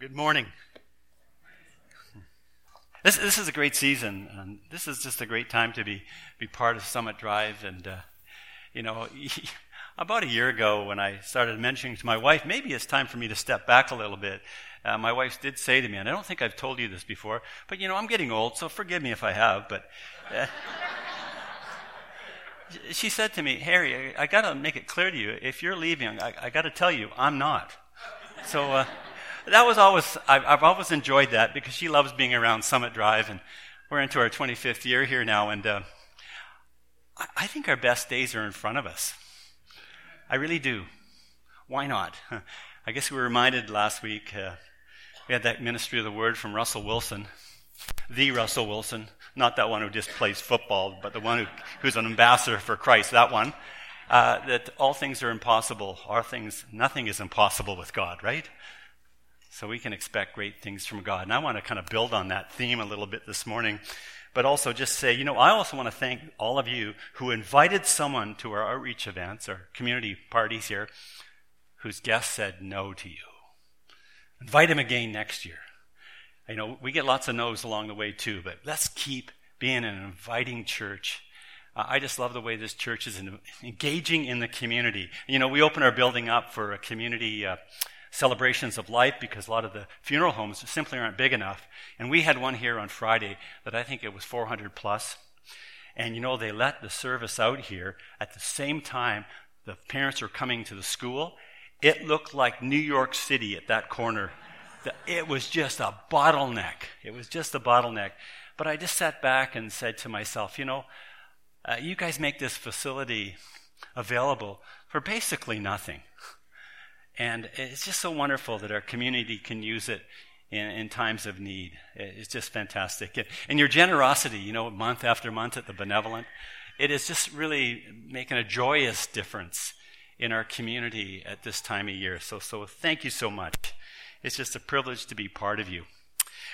good morning. This is a great season. And this is just a great time to be part of Summit Drive. And, about a year ago when I started mentioning to my wife, maybe it's time for me to step back a little bit. My wife did say to me, and I don't think I've told you this before, but, I'm getting old, so forgive me if I have, but... she said to me, Harry, I got to make it clear to you, if you're leaving, I got to tell you, I'm not. So that was always, I've always enjoyed that because she loves being around Summit Drive, and we're into our 25th year here now, and I think our best days are in front of us. I really do. Why not? I guess we were reminded last week, we had that ministry of the word from Russell Wilson, the Russell Wilson, not that one who just plays football, but the one who's an ambassador for Christ, that one, that all things are impossible, nothing is impossible with God, right? So we can expect great things from God. And I want to kind of build on that theme a little bit this morning, but also just say, I also want to thank all of you who invited someone to our outreach events, our community parties here, whose guest said no to you. Invite him again next year. I know we get lots of no's along the way too, but let's keep being an inviting church. I just love the way this church is engaging in the community. We open our building up for a community celebrations of life because a lot of the funeral homes simply aren't big enough. And we had one here on Friday that I think it was 400 plus. And they let the service out here at the same time the parents were coming to the school. It looked like New York City at that corner. It was just a bottleneck. But I just sat back and said to myself, you guys make this facility available for basically nothing. And it's just so wonderful that our community can use it in times of need. It's just fantastic. And your generosity, month after month at the Benevolent, it is just really making a joyous difference in our community at this time of year. So thank you so much. It's just a privilege to be part of you.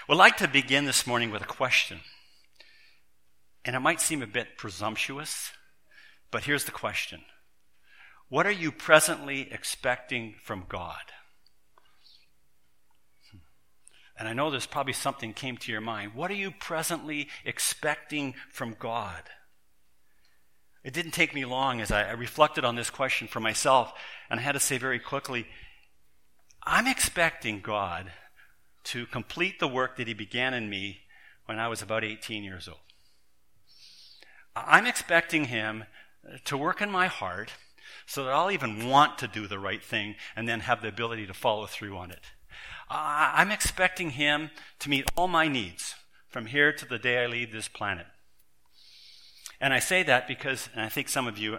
We'd like to begin this morning with a question. And it might seem a bit presumptuous, but here's the question. What are you presently expecting from God? And I know there's probably something came to your mind. What are you presently expecting from God? It didn't take me long as I reflected on this question for myself, and I had to say very quickly, I'm expecting God to complete the work that he began in me when I was about 18 years old. I'm expecting him to work in my heart so that I'll even want to do the right thing and then have the ability to follow through on it. I'm expecting him to meet all my needs from here to the day I leave this planet. And I say that because, and I think some of you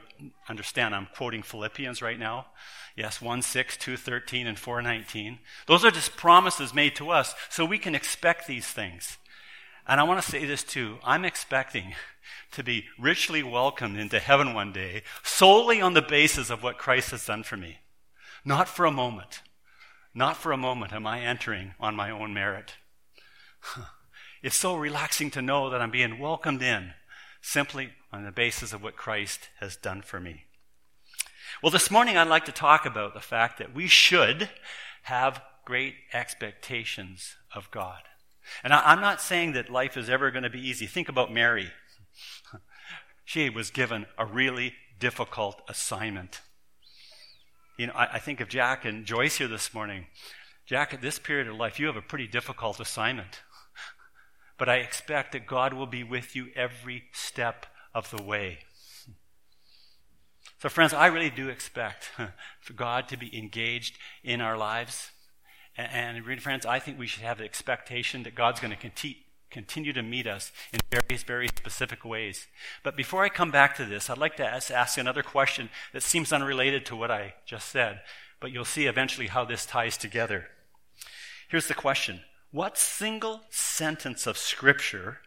understand, I'm quoting Philippians right now. Yes, 1:6, 2:13, and 4:19. Those are just promises made to us, so we can expect these things. And I want to say this too. I'm expecting to be richly welcomed into heaven one day solely on the basis of what Christ has done for me. Not for a moment. Not for a moment am I entering on my own merit. It's so relaxing to know that I'm being welcomed in simply on the basis of what Christ has done for me. Well, this morning I'd like to talk about the fact that we should have great expectations of God. And I'm not saying that life is ever going to be easy. Think about Mary. She was given a really difficult assignment. I think of Jack and Joyce here this morning. Jack, at this period of life, you have a pretty difficult assignment. But I expect that God will be with you every step of the way. So friends, I really do expect for God to be engaged in our lives. And really, friends, I think we should have the expectation that God's going to continue to meet us in various, very specific ways. But before I come back to this, I'd like to ask another question that seems unrelated to what I just said, but you'll see eventually how this ties together. Here's the question. What single sentence of Scripture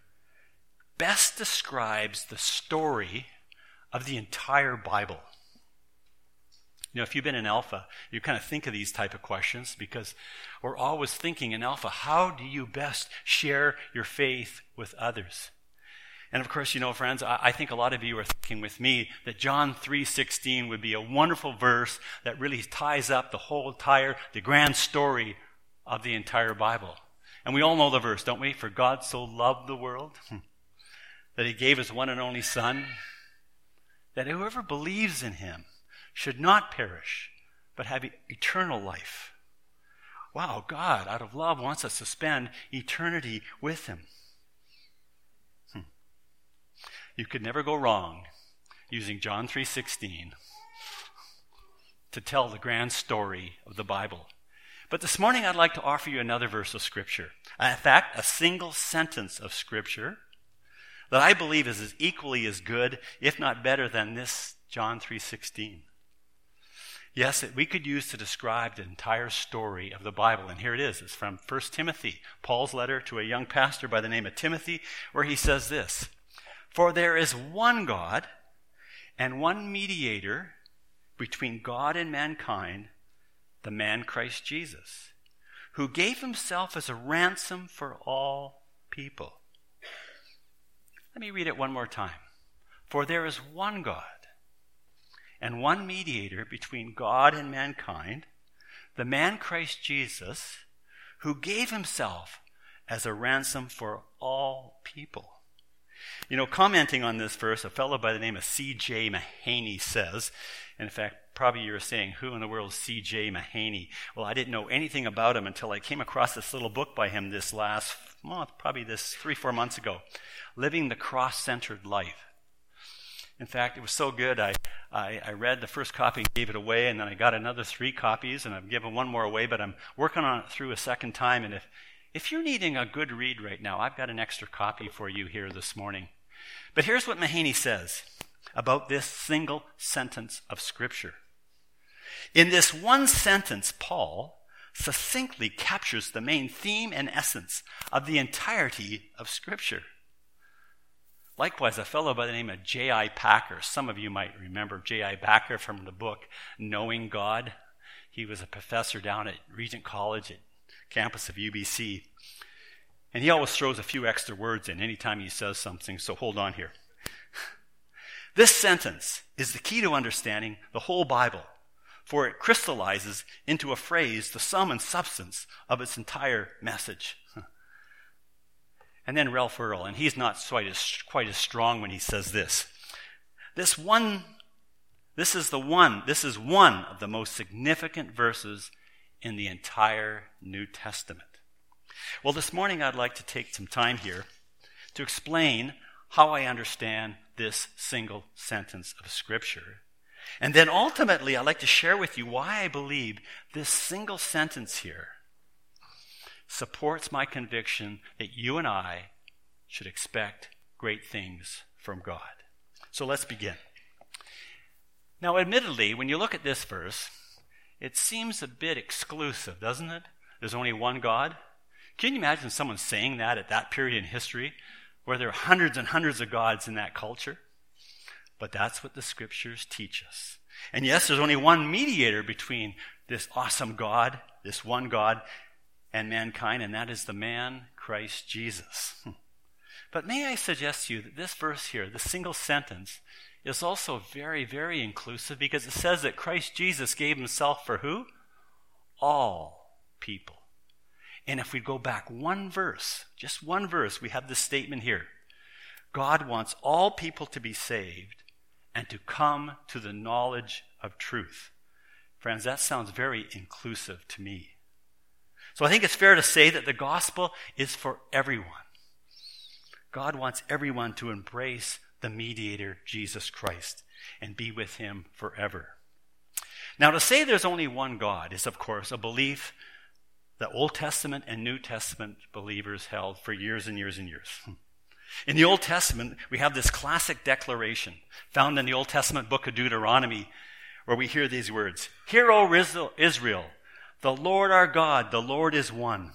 best describes the story of the entire Bible? If you've been in Alpha, you kind of think of these type of questions because we're always thinking in Alpha, how do you best share your faith with others? And of course, friends, I think a lot of you are thinking with me that John 3:16 would be a wonderful verse that really ties up the whole entire, the grand story of the entire Bible. And we all know the verse, don't we? For God so loved the world that he gave his one and only Son, that whoever believes in him should not perish, but have eternal life. Wow, God, out of love, wants us to spend eternity with him. You could never go wrong using John 3:16 to tell the grand story of the Bible. But this morning I'd like to offer you another verse of Scripture. In fact, a single sentence of Scripture that I believe is as equally as good, if not better, than this John 3:16. Yes, we could use to describe the entire story of the Bible. And here it is. It's from 1 Timothy, Paul's letter to a young pastor by the name of Timothy, where he says this, "For there is one God and one mediator between God and mankind, the man Christ Jesus, who gave himself as a ransom for all people." Let me read it one more time. For there is one God and one mediator between God and mankind, the man Christ Jesus, who gave himself as a ransom for all people. You know, commenting on this verse, a fellow by the name of C.J. Mahaney says, and in fact, probably you're saying, who in the world is C.J. Mahaney? Well, I didn't know anything about him until I came across this little book by him this last month, probably this 3-4 months ago, Living the Cross-Centered Life. In fact, it was so good, I read the first copy and gave it away, and then I got another 3 copies, and I've given one more away, but I'm working on it through a second time, and if you're needing a good read right now, I've got an extra copy for you here this morning. But here's what Mahaney says about this single sentence of Scripture. In this one sentence, Paul succinctly captures the main theme and essence of the entirety of Scripture. Likewise, a fellow by the name of J.I. Packer, some of you might remember J.I. Packer from the book Knowing God. He was a professor down at Regent College at campus of UBC. And he always throws a few extra words in anytime he says something, so hold on here. This sentence is the key to understanding the whole Bible, for it crystallizes into a phrase the sum and substance of its entire message. And then Ralph Earle, and he's not quite as strong when he says this. This is one of the most significant verses in the entire New Testament. Well, this morning I'd like to take some time here to explain how I understand this single sentence of Scripture. And then ultimately I'd like to share with you why I believe this single sentence here supports my conviction that you and I should expect great things from God. So let's begin. Now, admittedly, when you look at this verse, it seems a bit exclusive, doesn't it? There's only one God. Can you imagine someone saying that at that period in history where there are hundreds and hundreds of gods in that culture? But that's what the Scriptures teach us. And yes, there's only one mediator between this awesome God, this one God, and mankind, and that is the man, Christ Jesus. But may I suggest to you that this verse here, this single sentence, is also very, very inclusive because it says that Christ Jesus gave himself for who? All people. And if we go back one verse, just one verse, we have this statement here. God wants all people to be saved and to come to the knowledge of truth. Friends, that sounds very inclusive to me. So I think it's fair to say that the gospel is for everyone. God wants everyone to embrace the mediator, Jesus Christ, and be with him forever. Now, to say there's only one God is, of course, a belief that Old Testament and New Testament believers held for years and years and years. In the Old Testament, we have this classic declaration found in the Old Testament book of Deuteronomy, where we hear these words, "Hear, O Israel, the Lord our God, the Lord is one."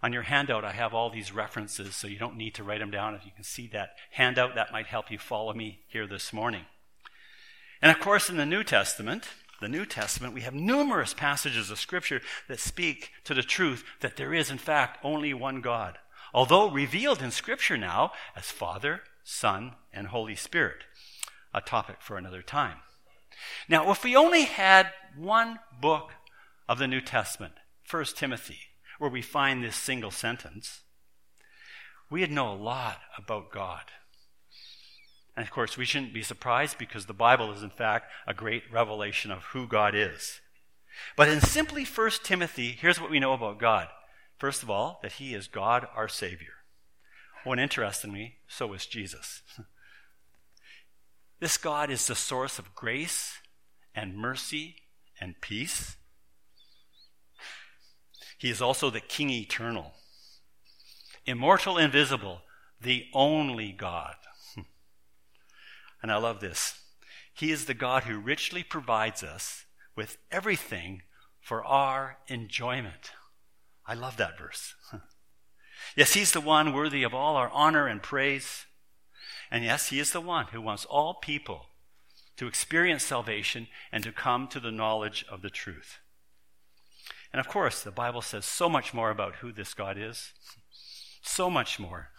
On your handout, I have all these references, so you don't need to write them down. If you can see that handout, that might help you follow me here this morning. And of course, in the New Testament, we have numerous passages of Scripture that speak to the truth that there is, in fact, only one God, although revealed in Scripture now as Father, Son, and Holy Spirit, a topic for another time. Now, if we only had one book of the New Testament, 1 Timothy, where we find this single sentence, we'd know a lot about God. And of course, we shouldn't be surprised because the Bible is, in fact, a great revelation of who God is. But in simply 1 Timothy, here's what we know about God. First of all, that he is God, our Savior. Oh, and interestingly, so is Jesus. This God is the source of grace and mercy and peace. He is also the King eternal, immortal, invisible, the only God. And I love this. He is the God who richly provides us with everything for our enjoyment. I love that verse. Yes, he's the one worthy of all our honor and praise. And yes, he is the one who wants all people to experience salvation and to come to the knowledge of the truth. And of course, the Bible says so much more about who this God is. So much more.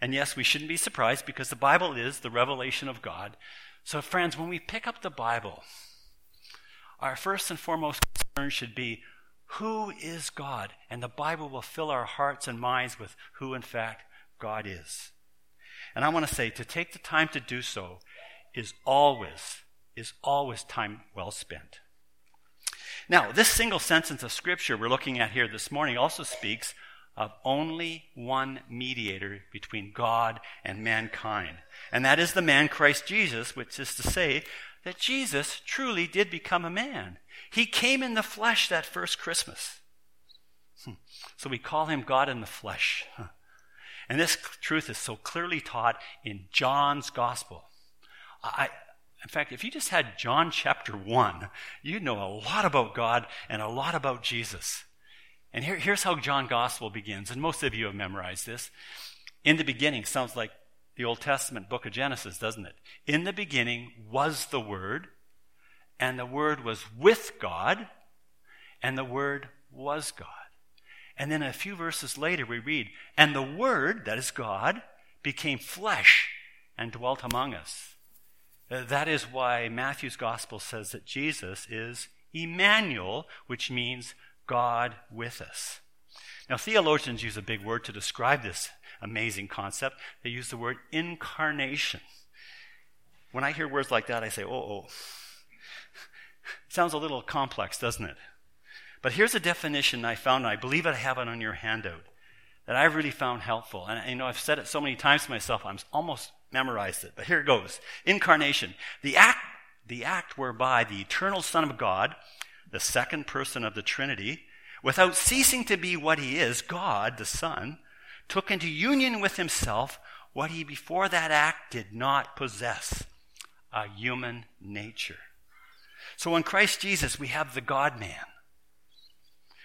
And yes, we shouldn't be surprised because the Bible is the revelation of God. So friends, when we pick up the Bible, our first and foremost concern should be, who is God? And the Bible will fill our hearts and minds with who, in fact, God is. And I want to say, to take the time to do so is always time well spent. Now, this single sentence of Scripture we're looking at here this morning also speaks of only one mediator between God and mankind. And that is the man Christ Jesus, which is to say that Jesus truly did become a man. He came in the flesh that first Christmas. So we call him God in the flesh. And this truth is so clearly taught in John's gospel. In fact, if you just had John chapter 1, you'd know a lot about God and a lot about Jesus. And here's how John's gospel begins, and most of you have memorized this. In the beginning sounds like the Old Testament book of Genesis, doesn't it? In the beginning was the Word, and the Word was with God, and the Word was God. And then a few verses later we read, and the Word, that is God, became flesh and dwelt among us. That is why Matthew's gospel says that Jesus is Emmanuel, which means God with us. Now, theologians use a big word to describe this amazing concept. They use the word incarnation. When I hear words like that, I say, oh. It sounds a little complex, doesn't it? But here's a definition I found, and I believe I have it on your handout, that I really found helpful. And, I've said it so many times to myself, I'm almost memorized it. But here it goes. Incarnation, the act whereby the eternal Son of God, the second person of the Trinity, without ceasing to be what he is, God, the Son, took into union with himself what he before that act did not possess, a human nature. So in Christ Jesus, we have the God-man,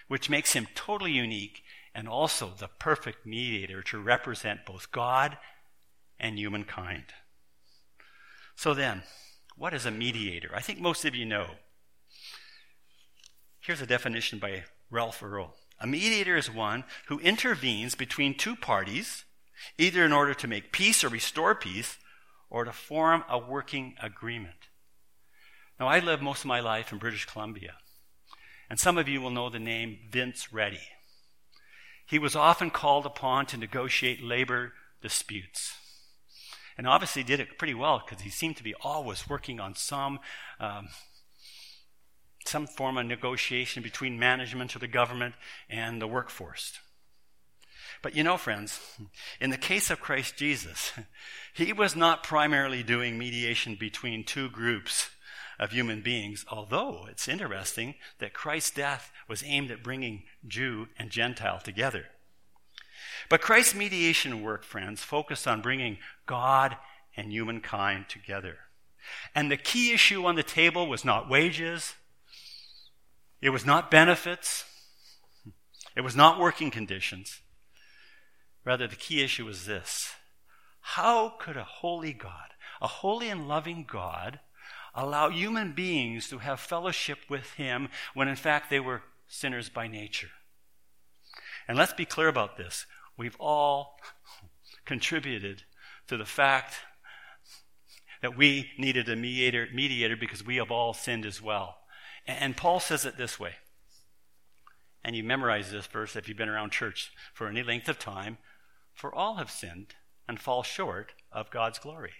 which makes him totally unique and also the perfect mediator to represent both God and humankind. So then, what is a mediator? I think most of you know. Here's a definition by Ralph Earle. A mediator is one who intervenes between two parties, either in order to make peace or restore peace, or to form a working agreement. Now, I lived most of my life in British Columbia, and some of you will know the name Vince Reddy. He was often called upon to negotiate labor disputes. And obviously did it pretty well because he seemed to be always working on some form of negotiation between management or the government and the workforce. But you know, friends, in the case of Christ Jesus, he was not primarily doing mediation between two groups of human beings, although it's interesting that Christ's death was aimed at bringing Jew and Gentile together. But Christ's mediation work, friends, focused on bringing God and humankind together. And the key issue on the table was not wages, it was not benefits, it was not working conditions. Rather, the key issue was this: how could a holy God, a holy and loving God, allow human beings to have fellowship with him when in fact they were sinners by nature? And let's be clear about this. We've all contributed to the fact that we needed a mediator because we have all sinned as well. And Paul says it this way, and you memorize this verse if you've been around church for any length of time, for all have sinned and fall short of God's glory.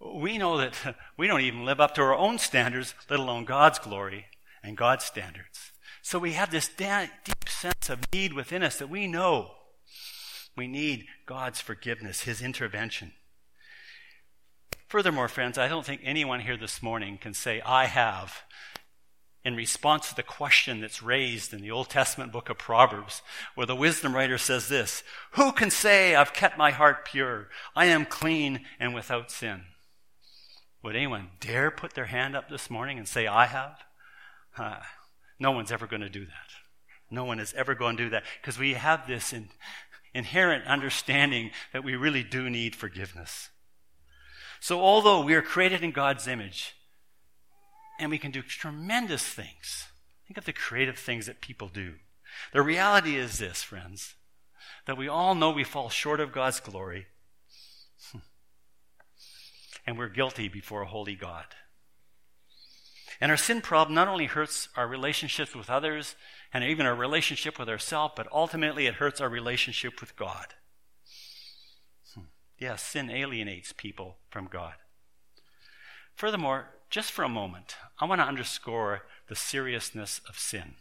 We know that we don't even live up to our own standards, let alone God's glory and God's standards. So we have this deep sense of need within us that we know we need God's forgiveness, his intervention. Furthermore, friends, I don't think anyone here this morning can say, I have, in response to the question that's raised in the Old Testament book of Proverbs, where the wisdom writer says this, who can say I've kept my heart pure? I am clean and without sin. Would anyone dare put their hand up this morning and say, I have? No one's ever going to do that. No one is ever going to do that, because we have this inherent understanding that we really do need forgiveness. So although we are created in God's image, and we can do tremendous things, think of the creative things that people do. The reality is this, friends, that we all know we fall short of God's glory, and we're guilty before a holy God. And our sin problem not only hurts our relationships with others and even our relationship with ourselves, but ultimately it hurts our relationship with God. Yes, sin alienates people from God. Furthermore, just for a moment, I want to underscore the seriousness of sin.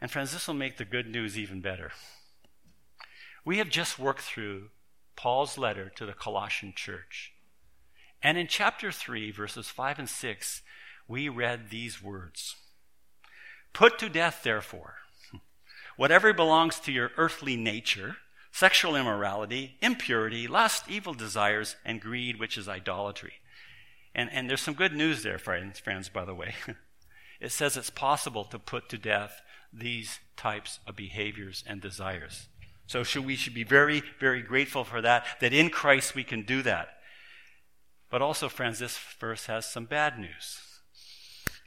And friends, this will make the good news even better. We have just worked through Paul's letter to the Colossian church. And in chapter 3, verses 5 and 6, we read these words. Put to death, therefore, whatever belongs to your earthly nature, sexual immorality, impurity, lust, evil desires, and greed, which is idolatry. And there's some good news there, friends, by the way. It says it's possible to put to death these types of behaviors and desires. So we should be very, very grateful for that in Christ we can do that. But also, friends, this verse has some bad news.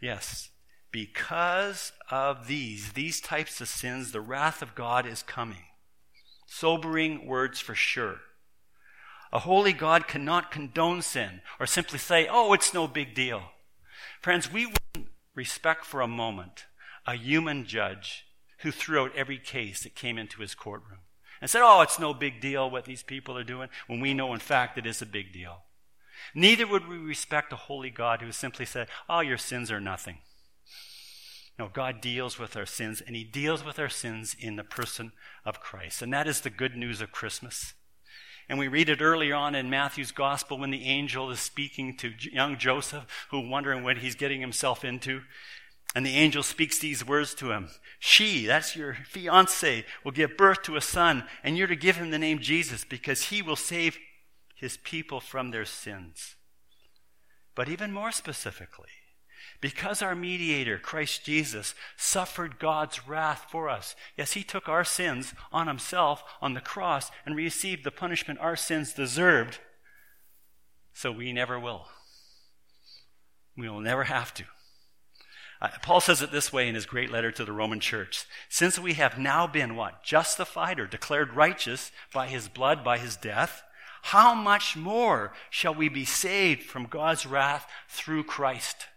Yes, because of these types of sins, the wrath of God is coming. Sobering words for sure. A holy God cannot condone sin or simply say, oh, it's no big deal. Friends, we wouldn't respect for a moment a human judge who threw out every case that came into his courtroom and said, oh, it's no big deal what these people are doing, when we know in fact it is a big deal. Neither would we respect a holy God who simply said, oh, your sins are nothing. No, God deals with our sins, and he deals with our sins in the person of Christ. And that is the good news of Christmas. And we read it earlier on in Matthew's gospel when the angel is speaking to young Joseph, who's wondering what he's getting himself into. And the angel speaks these words to him. She, that's your fiancé, will give birth to a son, and you're to give him the name Jesus, because he will save his people from their sins. But even more specifically, because our mediator, Christ Jesus, suffered God's wrath for us. Yes, he took our sins on himself on the cross and received the punishment our sins deserved, so we never will. We will never have to. Paul says it this way in his great letter to the Roman church. Since we have now been, justified or declared righteous by his blood, by his death, how much more shall we be saved from God's wrath through Christ?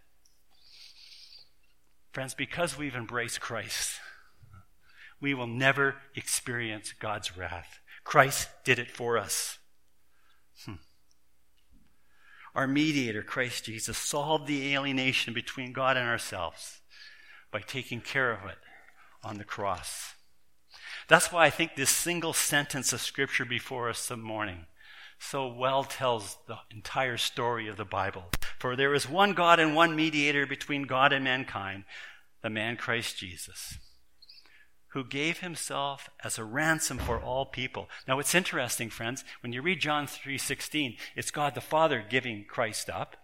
Friends, because we've embraced Christ, we will never experience God's wrath. Christ did it for us. Our mediator, Christ Jesus, solved the alienation between God and ourselves by taking care of it on the cross. That's why I think this single sentence of Scripture before us this morning so well tells the entire story of the Bible. For there is one God and one mediator between God and mankind, the man Christ Jesus, who gave himself as a ransom for all people. Now it's interesting, friends, when you read John 3:16, it's God the Father giving Christ up.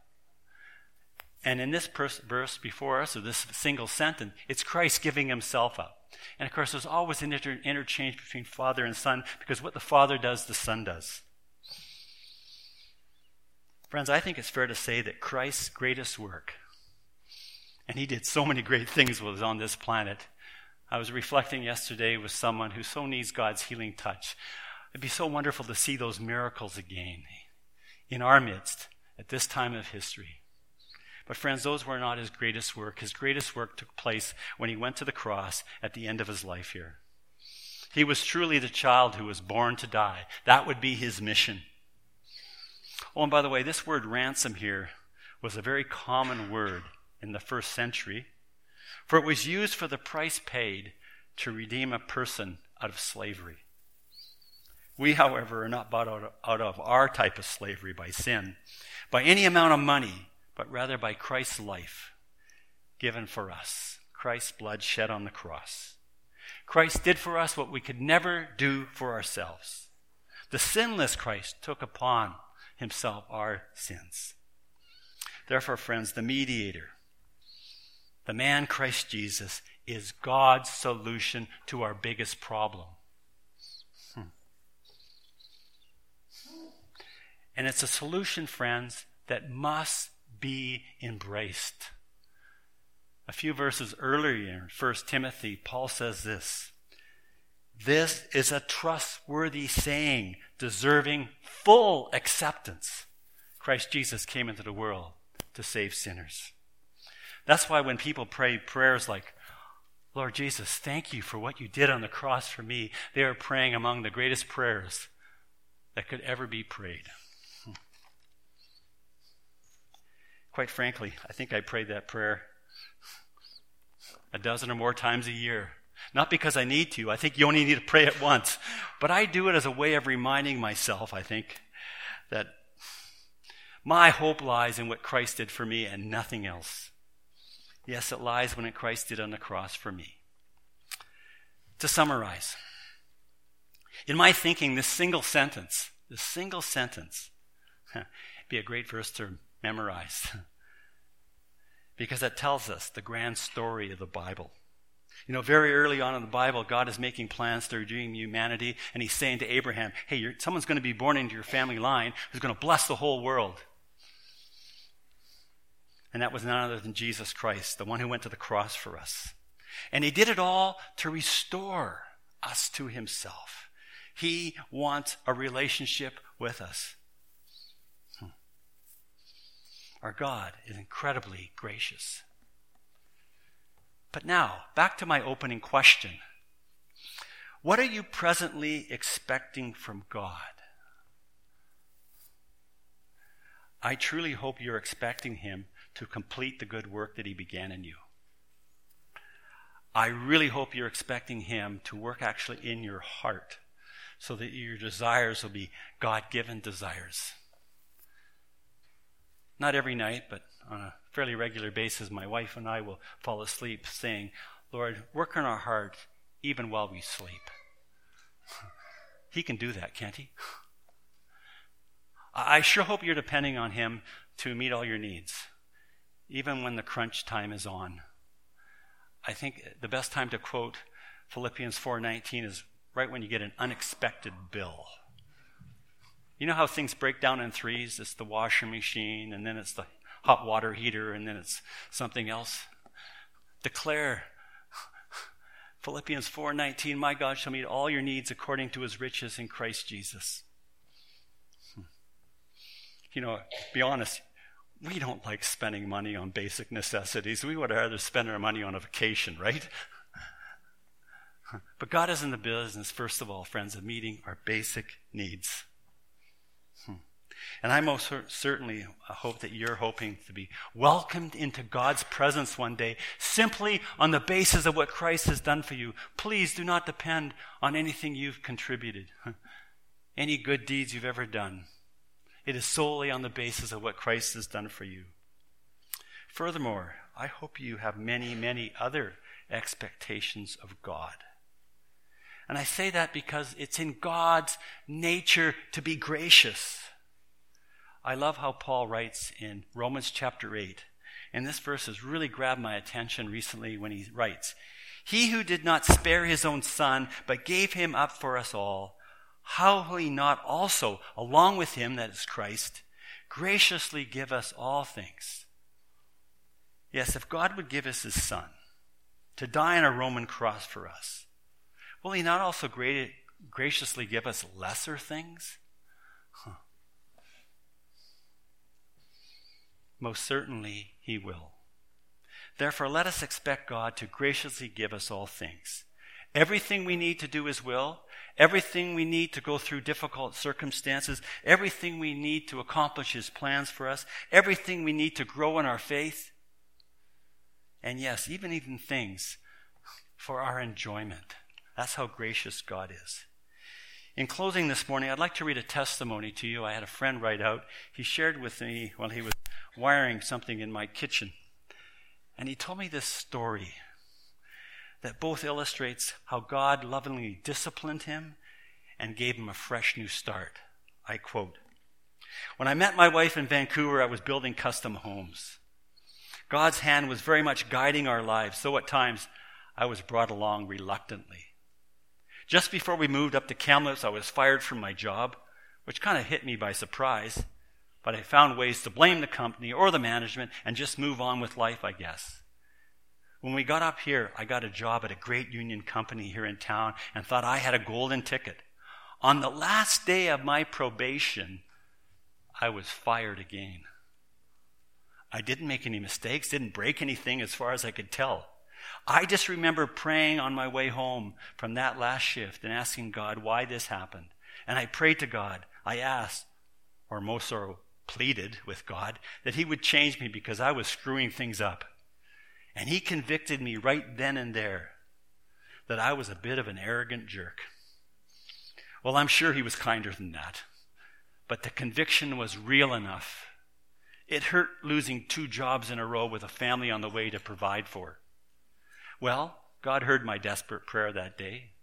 And in this verse before us, or this single sentence, it's Christ giving himself up. And of course, there's always an interchange between Father and Son, because what the Father does, the Son does. Friends, I think it's fair to say that Christ's greatest work, and he did so many great things while he was on this planet. I was reflecting yesterday with someone who so needs God's healing touch. It'd be so wonderful to see those miracles again in our midst at this time of history. But friends, those were not his greatest work. His greatest work took place when he went to the cross at the end of his life here. He was truly the child who was born to die. That would be his mission. Oh, and by the way, this word ransom here was a very common word in the first century, for it was used for the price paid to redeem a person out of slavery. We, however, are not bought out of our type of slavery by sin, by any amount of money, but rather by Christ's life given for us, Christ's blood shed on the cross. Christ did for us what we could never do for ourselves. The sinless Christ took upon himself our sins. Therefore, friends, the mediator, the man Christ Jesus, is God's solution to our biggest problem. And it's a solution, friends, that must be embraced. A few verses earlier in 1 Timothy, Paul says this: "This is a trustworthy saying, deserving full acceptance. Christ Jesus came into the world to save sinners." That's why when people pray prayers like, "Lord Jesus, thank you for what you did on the cross for me," they are praying among the greatest prayers that could ever be prayed. Quite frankly, I think I prayed that prayer a dozen or more times a year. Not because I need to. I think you only need to pray it once. But I do it as a way of reminding myself, I think, that my hope lies in what Christ did for me and nothing else. Yes, it lies when Christ did on the cross for me. To summarize, in my thinking, this single sentence, be a great verse to memorized, because it tells us the grand story of the Bible. You know, very early on in the Bible, God is making plans to redeem humanity, and he's saying to Abraham, hey, someone's going to be born into your family line who's going to bless the whole world. And that was none other than Jesus Christ, the one who went to the cross for us. And he did it all to restore us to himself. He wants a relationship with us. Our God is incredibly gracious. But now, back to my opening question. What are you presently expecting from God? I truly hope you're expecting him to complete the good work that he began in you. I really hope you're expecting him to work actually in your heart so that your desires will be God-given desires. Not every night, but on a fairly regular basis, my wife and I will fall asleep saying, Lord, work in our heart even while we sleep. He can do that, can't he? I sure hope you're depending on him to meet all your needs, even when the crunch time is on. I think the best time to quote Philippians 4:19 is right when you get an unexpected bill. You know how things break down in threes? It's the washing machine, and then it's the hot water heater, and then it's something else. Declare, Philippians 4:19, my God shall meet all your needs according to his riches in Christ Jesus. You know, be honest, we don't like spending money on basic necessities. We would rather spend our money on a vacation, right? But God is in the business, first of all, friends, of meeting our basic needs. And I most certainly hope that you're hoping to be welcomed into God's presence one day simply on the basis of what Christ has done for you. Please do not depend on anything you've contributed, any good deeds you've ever done. It is solely on the basis of what Christ has done for you. Furthermore, I hope you have many, many other expectations of God. And I say that because it's in God's nature to be gracious. I love how Paul writes in Romans chapter 8, and this verse has really grabbed my attention recently when he writes, he who did not spare his own son, but gave him up for us all, how will he not also, along with him, that is Christ, graciously give us all things? Yes, if God would give us his son to die on a Roman cross for us, will he not also graciously give us lesser things? most certainly he will. Therefore, let us expect God to graciously give us all things. Everything we need to do his will, everything we need to go through difficult circumstances, everything we need to accomplish his plans for us, everything we need to grow in our faith, and yes, even things for our enjoyment. That's how gracious God is. In closing this morning, I'd like to read a testimony to you. I had a friend write out. He shared with me while he was wiring something in my kitchen. And he told me this story that both illustrates how God lovingly disciplined him and gave him a fresh new start. I quote, "When I met my wife in Vancouver, I was building custom homes. God's hand was very much guiding our lives, though at times I was brought along reluctantly. Just before we moved up to Kamloops, I was fired from my job, which kind of hit me by surprise, but I found ways to blame the company or the management and just move on with life, I guess. When we got up here, I got a job at a great union company here in town and thought I had a golden ticket. On the last day of my probation, I was fired again. I didn't make any mistakes, didn't break anything as far as I could tell. I just remember praying on my way home from that last shift and asking God why this happened. And I prayed to God. I asked, or more so pleaded with God, that he would change me because I was screwing things up. And he convicted me right then and there that I was a bit of an arrogant jerk. Well, I'm sure he was kinder than that. But the conviction was real enough. It hurt losing 2 jobs in a row with a family on the way to provide for. Well, God heard my desperate prayer that day.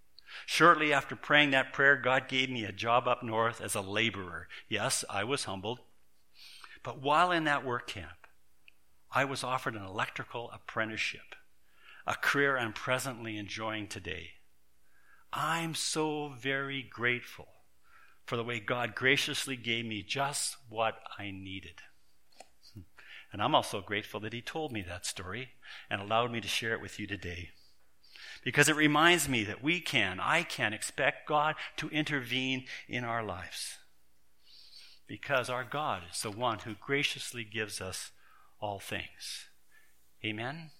Shortly after praying that prayer, God gave me a job up north as a laborer. Yes, I was humbled. But while in that work camp, I was offered an electrical apprenticeship, a career I'm presently enjoying today. I'm so very grateful for the way God graciously gave me just what I needed. And I'm also grateful that he told me that story and allowed me to share it with you today, because it reminds me that I can expect God to intervene in our lives, because our God is the one who graciously gives us all things. Amen?